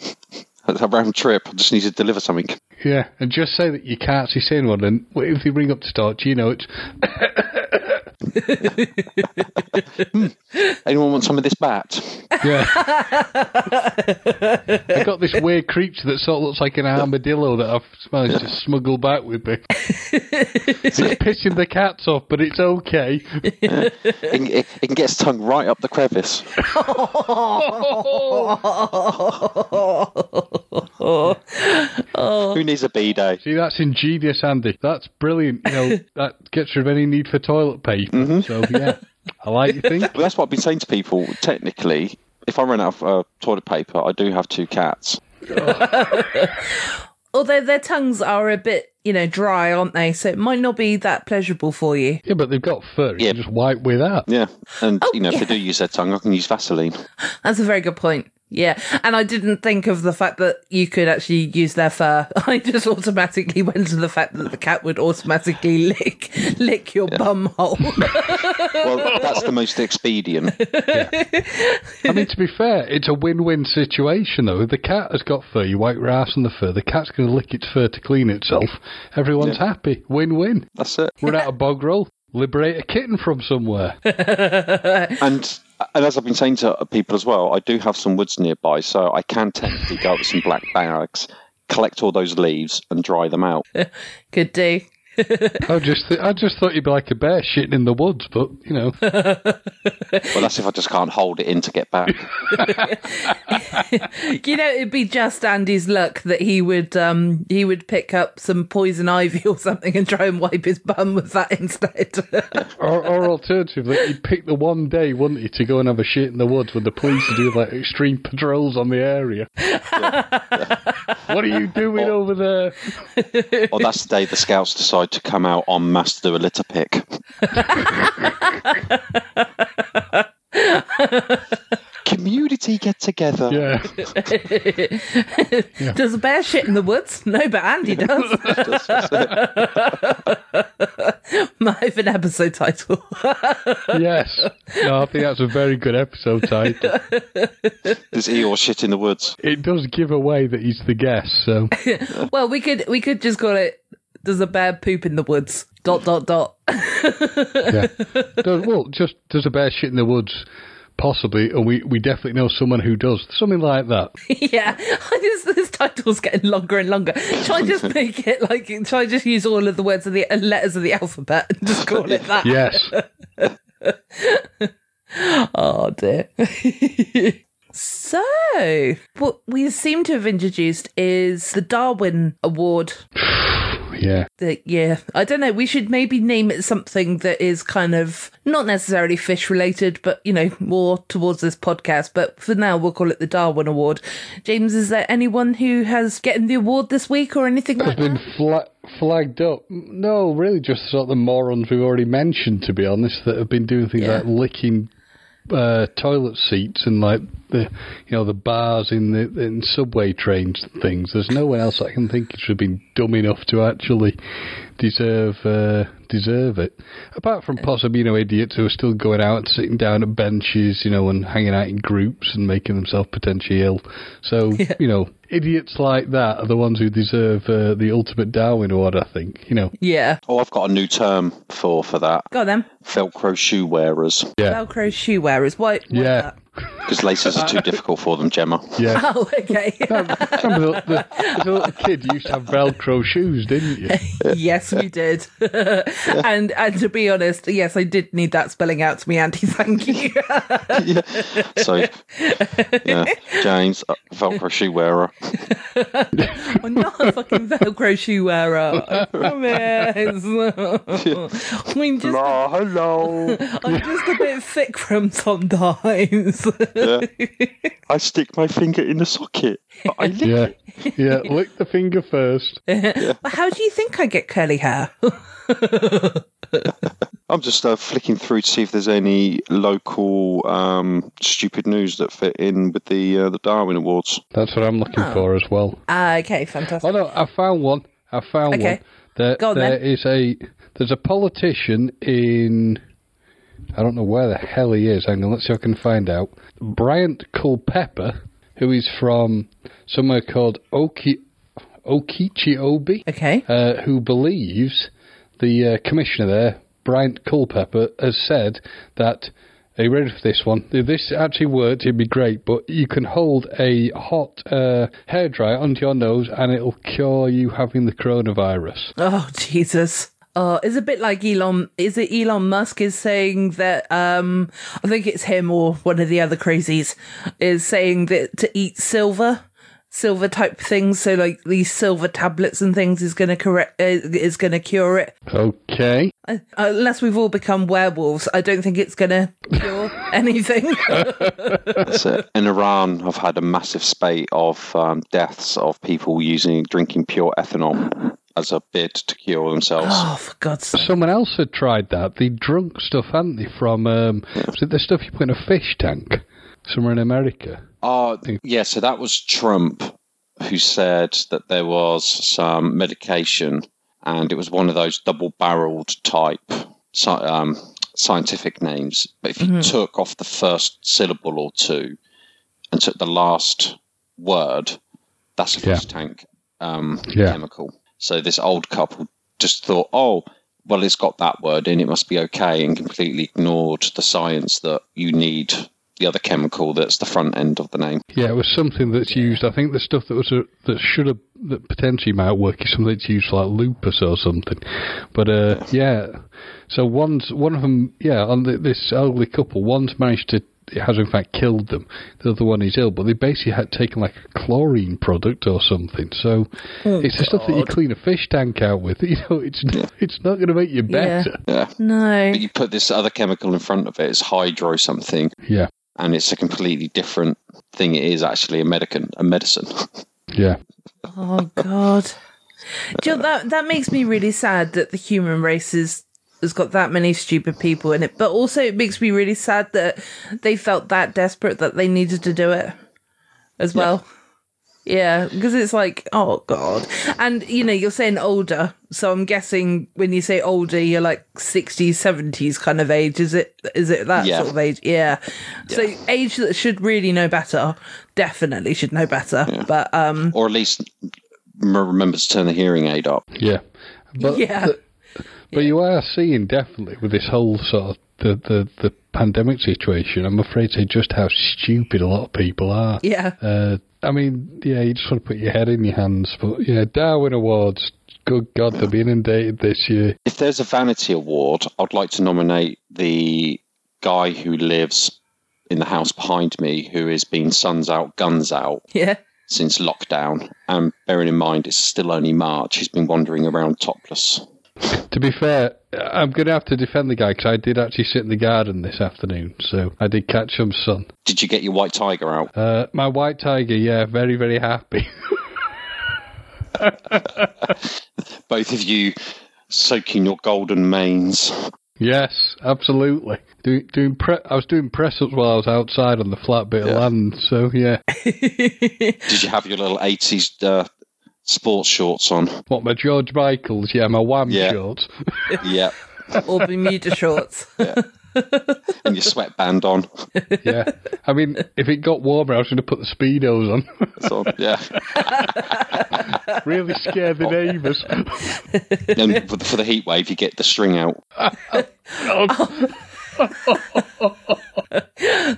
a round trip. I just need to deliver something. Yeah, and just say that you can't see anyone, and if they ring up to start, you know, it's anyone want some of this bat? Yeah. I got this weird creature that sort of looks like an armadillo that I've managed to smuggle back with me. It's pissing the cats off, but it's okay. Yeah. It can get its tongue right up the crevice. Who needs a bidet? See, that's ingenious, Andy. That's brilliant. You know, that gets rid of any need for toilet paper. Mm-hmm. So, yeah, I like your thing. But that's what I've been saying to people. Technically, if I run out of toilet paper, I do have 2 cats. Although their tongues are a bit, you know, dry, aren't they? So it might not be that pleasurable for you. Yeah, but they've got fur. You can just wipe with that. Yeah. And, if they do use their tongue, I can use Vaseline. That's a very good point. Yeah, and I didn't think of the fact that you could actually use their fur. I just automatically went to the fact that the cat would automatically lick your bum hole. Well, that's the most expedient. Yeah. I mean, to be fair, it's a win-win situation, though. If the cat has got fur, you wipe your ass on the fur, the cat's going to lick its fur to clean itself. Everyone's happy. Win-win. That's it. Run out of bog roll. Liberate a kitten from somewhere. And as I've been saying to people as well, I do have some woods nearby, so I can technically go up with some black bags, collect all those leaves, and dry them out. Could do. I just thought you'd be like a bear shitting in the woods, but, you know. Well, that's if I just can't hold it in to get back. You know, it'd be just Andy's luck that he would pick up some poison ivy or something and try and wipe his bum with that instead. or alternatively, he'd pick the one day, wouldn't he, to go and have a shit in the woods when the police would do, like, extreme patrols on the area. What are you doing over there? Or that's the day the scouts decide to come out en masse to do a litter pick. Community party get together. Yeah. Yeah. Does a bear shit in the woods? No, but Andy does. Might have an episode title. Yes. No, I think that's a very good episode title. Does Eeyore shit in the woods? It does give away that he's the guest, so. Well, we could just call it, does a bear poop in the woods? ... Yeah. Well, just does a bear shit in the woods? Possibly, and we definitely know someone who does. Something like that. Yeah. This title's getting longer and longer. Try just make it like, try just use all of the words of the letters of the alphabet and just call it that. Yes. Oh, dear. So, what we seem to have introduced is the Darwin Award. Yeah. Yeah. I don't know. We should maybe name it something that is kind of not necessarily fish related, but, you know, more towards this podcast. But for now, we'll call it the Darwin Award. James, is there anyone who has gotten the award this week or anything like that? It's been flagged up. No, really just sort of the morons we've already mentioned, to be honest, that have been doing things like licking toilet seats and like the, you know, the bars in subway trains and things. There's no one else I can think should be dumb enough to actually deserve it. Apart from possibly, you know, idiots who are still going out and sitting down at benches, you know, and hanging out in groups and making themselves potentially ill. So, you know, idiots like that are the ones who deserve the ultimate Darwin Award, I think, you know. Yeah. Oh, I've got a new term for that. Go on then. Velcro shoe wearers. Yeah. Velcro shoe wearers. Why that? Because laces are too difficult for them, Gemma. Yeah. Oh, okay. As a little kid, you used to have Velcro shoes, didn't you? Yes, we did. And to be honest, yes, I did need that spelling out to me, Andy. Thank you. So, yeah, James, Velcro shoe wearer. I'm not a fucking Velcro shoe wearer. I promise. I'm just a bit thick from sometimes. Yeah. I stick my finger in the socket. I lick it. Yeah, lick the finger first. Yeah. How do you think I get curly hair? I'm just flicking through to see if there's any local stupid news that fit in with the Darwin Awards. That's what I'm looking for as well. Okay, fantastic. Oh no, I found one. Okay. There's a politician in, I don't know where the hell he is. Hang on, let's see if I can find out. Bryant Culpepper, who is from somewhere called Okeechobee, who believes the commissioner there, Bryant Culpepper, has said that, are you ready for this one? If this actually worked, it'd be great, but you can hold a hot hairdryer onto your nose and it'll cure you having the coronavirus. Oh, Jesus. Oh, it's a bit like Elon. Is it Elon Musk is saying that? I think it's him or one of the other crazies is saying that to eat silver type things. So like these silver tablets and things is going to cure it. Okay. Unless we've all become werewolves, I don't think it's going to cure anything. That's it. In Iran, I've had a massive spate of deaths of people drinking pure ethanol as a bid to cure themselves. Oh, for God's sake. Someone else had tried that. They drunk stuff, hadn't they, from was it the stuff you put in a fish tank somewhere in America? Oh, yeah, so that was Trump who said that there was some medication and it was one of those double-barreled type scientific names. But if you took off the first syllable or two and took the last word, that's a fish tank chemical. So this old couple just thought, oh, well, it's got that word in, it must be okay, and completely ignored the science that you need the other chemical that's the front end of the name. Yeah, it was something that's used. I think the stuff that potentially might work is something that's used for like lupus or something. But so one of them, on this elderly couple, one's managed to. It has in fact killed them. The other one is ill, but they basically had taken like a chlorine product or something. So it's the stuff that you clean a fish tank out with. You know, it's not going to make you better. Yeah. No. But you put this other chemical in front of it. It's hydro something. Yeah. And it's a completely different thing. It is actually a medicine. Yeah. Oh God. Jill, that makes me really sad that the human race is has got that many stupid people in it. But also it makes me really sad that they felt that desperate that they needed to do it as well. Yeah, because it's like, oh, God. And, you know, you're saying older. So I'm guessing when you say older, you're like 60s, 70s kind of age. Is it that sort of age? Yeah. So age that should really know better, definitely should know better. Yeah. But or at least remember to turn the hearing aid up. Yeah. But you are seeing definitely with this whole sort of the pandemic situation, I'm afraid to say just how stupid a lot of people are. Yeah. You just want to put your head in your hands. But, Darwin Awards, good God, they'll be inundated this year. If there's a vanity award, I'd like to nominate the guy who lives in the house behind me who has been suns out, guns out since lockdown. And bearing in mind, it's still only March. He's been wandering around topless. To be fair, I'm going to have to defend the guy because I did actually sit in the garden this afternoon, so I did catch some sun. Did you get your white tiger out? My white tiger, yeah, very, very happy. Both of you soaking your golden manes. Yes, absolutely. I was doing press-ups while I was outside on the flat bit of land, so yeah. Did you have your little 80s... sports shorts on? What, my George Michaels? Yeah, my Wham shorts. Yeah. Or Bermuda shorts. Yeah. And your sweatband on. Yeah. I mean, if it got warmer, I was going to put the Speedos on. Yeah. Really scare the neighbours. And for the heat wave, you get the string out.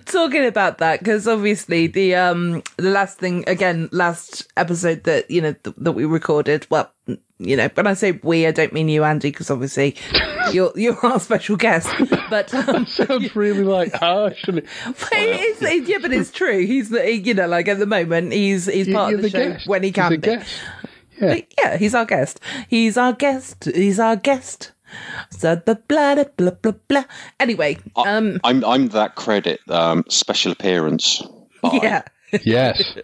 Talking about that, because obviously the last episode that that we recorded, when I say we, I don't mean you, Andy, because obviously you're our special guest. But that sounds really harsh, doesn't it? But but it's true. He's at the moment he's part of the show guest. When he can be. Yeah. Yeah, he's our guest. He's our guest. Blah, blah, blah, blah, blah. Anyway, I'm that credit special appearance. Bye. Yeah. Yes.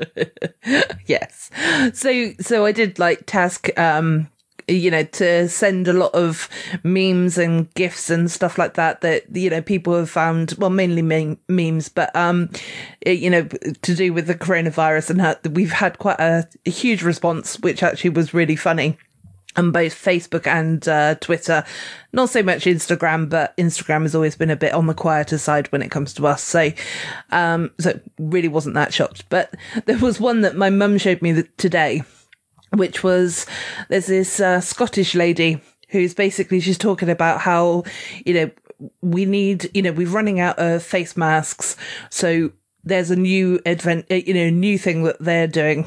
Yes. So I did task to send a lot of memes and GIFs and stuff like that people have found, well, mainly memes, but to do with the coronavirus, and we've had quite a huge response, which actually was really funny. And both Facebook and Twitter, not so much Instagram, but Instagram has always been a bit on the quieter side when it comes to us. So, so really wasn't that shocked. But there was one that my mum showed me today, which was there's this Scottish lady who's basically she's talking about how we need we're running out of face masks, so there's a new new thing that they're doing.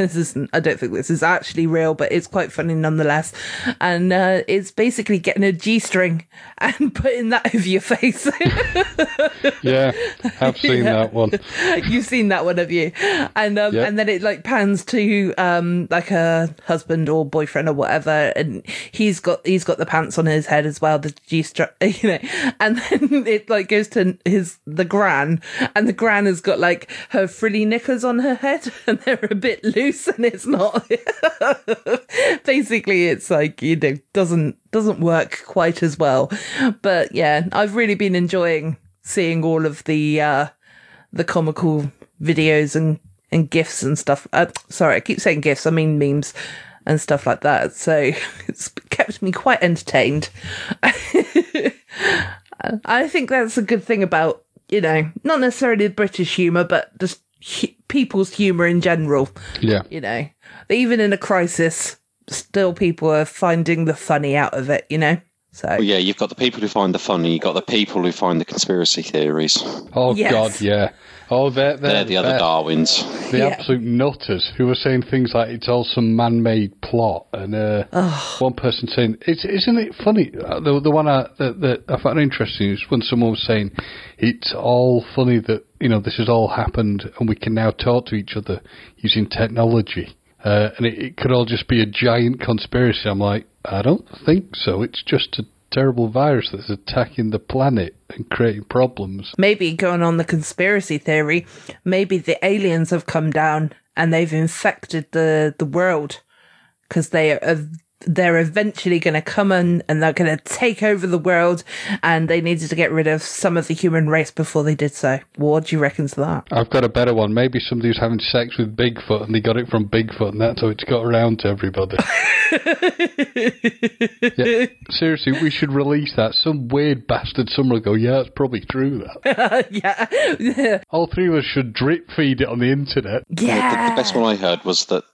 I don't think this is actually real, but it's quite funny nonetheless. And it's basically getting a G-string and putting that over your face. Yeah, I've seen that one. You've seen that one, have you? And and then it pans to a husband or boyfriend or whatever, and he's got the pants on his head as well, the G-string, And then it goes to the gran, and the gran has got her frilly knickers on her head, and they're a bit loose. And it's not basically it's doesn't work quite as well. But I've really been enjoying seeing all of the comical videos and GIFs and stuff. Sorry, I keep saying GIFs, I mean memes and stuff like that, so it's kept me quite entertained. I think that's a good thing about not necessarily British humour, but just people's humour in general. Even in a crisis, still people are finding the funny out of it, so. Well, yeah, you've got the people who find the funny, you've got the people who find the conspiracy theories. Oh yes. God, yeah. Oh, they're the other Darwins. The absolute nutters who are saying things like it's all some man-made plot, and one person saying, "Isn't it funny?" The one that I found interesting is when someone was saying, "It's all funny that this has all happened, and we can now talk to each other using technology, and it could all just be a giant conspiracy." I'm like, I don't think so. It's just a terrible virus that's attacking the planet and creating problems. Maybe going on the conspiracy theory, maybe the aliens have come down and they've infected the world because they are they're eventually going to come in and they're going to take over the world, and they needed to get rid of some of the human race before they did so. What do you reckon to that? I've got a better one. Maybe somebody was having sex with Bigfoot and they got it from Bigfoot, and that's how it's got around to everybody. Yeah. Seriously, we should release that. Some weird bastard somewhere will go, yeah, it's probably true, that. Yeah. All three of us should drip feed it on the internet. Yeah. The best one I heard was that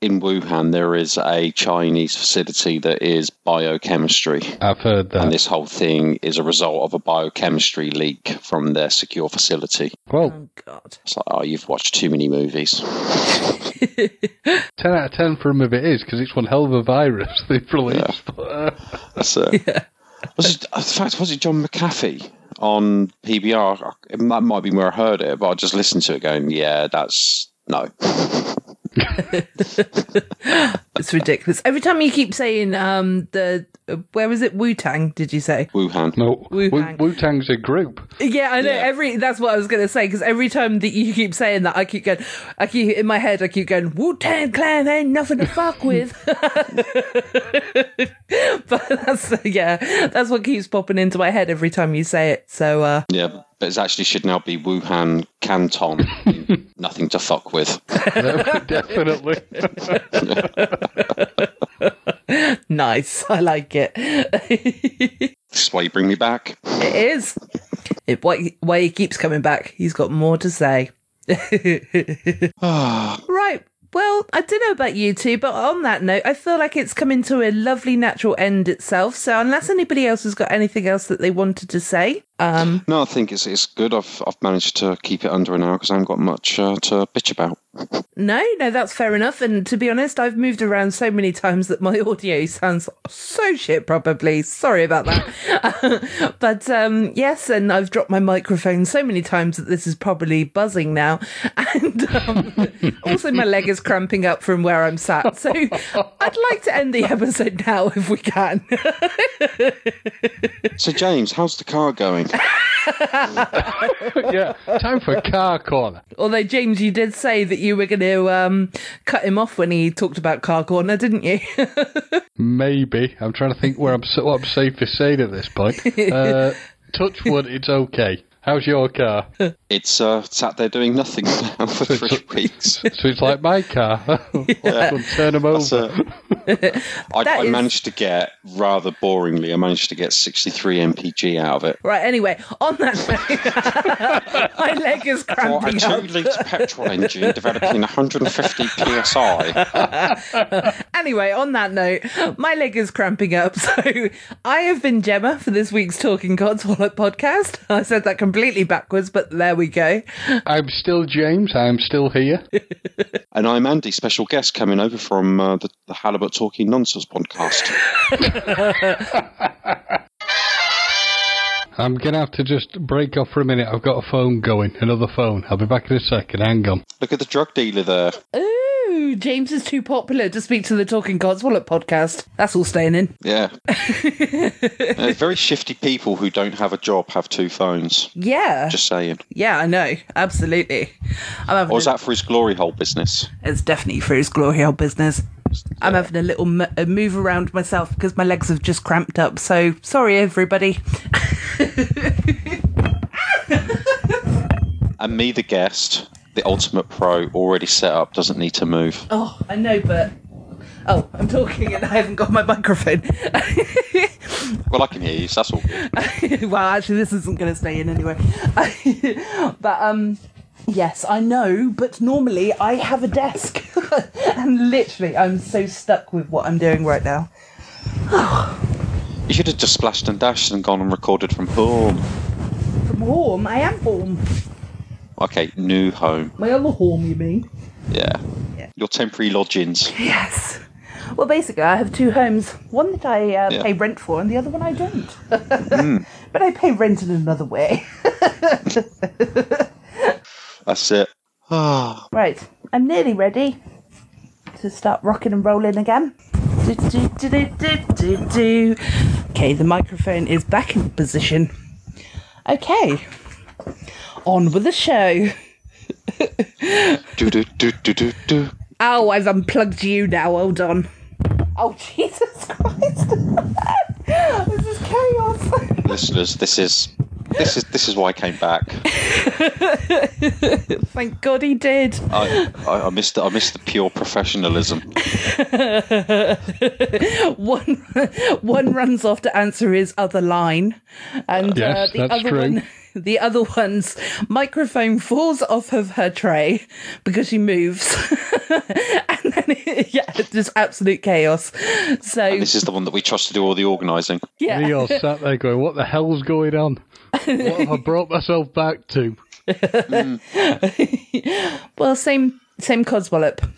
in Wuhan, there is a Chinese facility that is biochemistry. I've heard that. And this whole thing is a result of a biochemistry leak from their secure facility. Well, oh, God. It's like, oh, you've watched too many movies. 10 out of 10 for a movie it is, because it's one hell of a virus they've released. Yeah. That's it. Yeah. Was it John McAfee on PBR? It might be where I heard it, but I just listened to it going, yeah, that's... no. It's ridiculous. Every time you keep saying where was it? Wu-Tang, did you say? Wuhan. No, Wu-Tang. Wu-Tang's a group. Yeah, I know. Yeah. That's what I was going to say, because every time that you keep saying that, I keep going, Wu-Tang Clan ain't nothing to fuck with. But that's what keeps popping into my head every time you say it. So yeah. It actually should now be Wuhan Canton. Nothing to fuck with. Definitely. Nice. I like it. This is why you bring me back. It is. Why he keeps coming back. He's got more to say. Right. Well, I don't know about you two, but on that note, I feel like it's coming to a lovely natural end itself. So unless anybody else has got anything else that they wanted to say. No, I think it's good. I've managed to keep it under an hour because I haven't got much to bitch about. No, that's fair enough. And to be honest, I've moved around so many times that my audio sounds so shit, probably. Sorry about that. But yes, and I've dropped my microphone so many times that this is probably buzzing now. And also my leg is cramping up from where I'm sat. So I'd like to end the episode now if we can. So James, how's the car going? Yeah, time for car corner. Although James, you did say that you were going to cut him off when he talked about car corner, didn't you? Maybe. I'm trying to think what I'm safe to say at this point. Touch wood, it's okay. How's your car? It's sat there doing nothing now for 3 weeks. So it's like my car. Yeah. Turn them over. I managed to get, rather boringly, 63 mpg out of it. Right, anyway, on that note, my leg is cramping up. A 2-litre petrol engine developing 150 psi. Anyway, on that note, my leg is cramping up. So I have been Gemma for this week's Talking Codswallop podcast. I said that completely backwards, but there we go. I'm still James. I'm still here. And I'm Andy, special guest coming over from the Halibut Talking Nonsense podcast. I'm going to have to just break off for a minute. I've got a phone going, another phone. I'll be back in a second. Hang on. Look at the drug dealer there. Ooh, James is too popular to speak to the Talking Codswallop podcast. That's all staying in. Yeah. Very shifty people who don't have a job have two phones. Yeah. Just saying. Yeah, I know. Absolutely. Or is that for his glory hole business? It's definitely for his glory hole business. I'm having a little move around myself because my legs have just cramped up. So sorry, everybody. And me, the guest, the ultimate pro, already set up, doesn't need to move. Oh, I know, but... Oh, I'm talking and I haven't got my microphone. Well, I can hear you, so that's all good. Well, actually, this isn't going to stay in anyway. But... Yes, I know, but normally I have a desk. And literally, I'm so stuck with what I'm doing right now. You should have just splashed and dashed and gone and recorded from home. From home? I am home. Okay, new home. My other home, you mean? Yeah. Your temporary lodgings. Yes. Well, basically, I have two homes. One that I pay rent for, and the other one I don't. But I pay rent in another way. That's it. Right, I'm nearly ready to start rocking and rolling again. Okay, the microphone is back in position. Okay, on with the show. Oh, I've unplugged you now, hold on. Oh, Jesus. Jesus Christ. This is chaos. Listeners, this is why I came back. Thank God he did. I missed the pure professionalism. One runs off to answer his other line, and yes, the that's other true. One. The other one's microphone falls off of her tray because she moves. And then, it's just absolute chaos. So, and this is the one that we trust to do all the organising. Yeah. We all sat there going, what the hell's going on? What have I brought myself back to? Well, same Codswallop.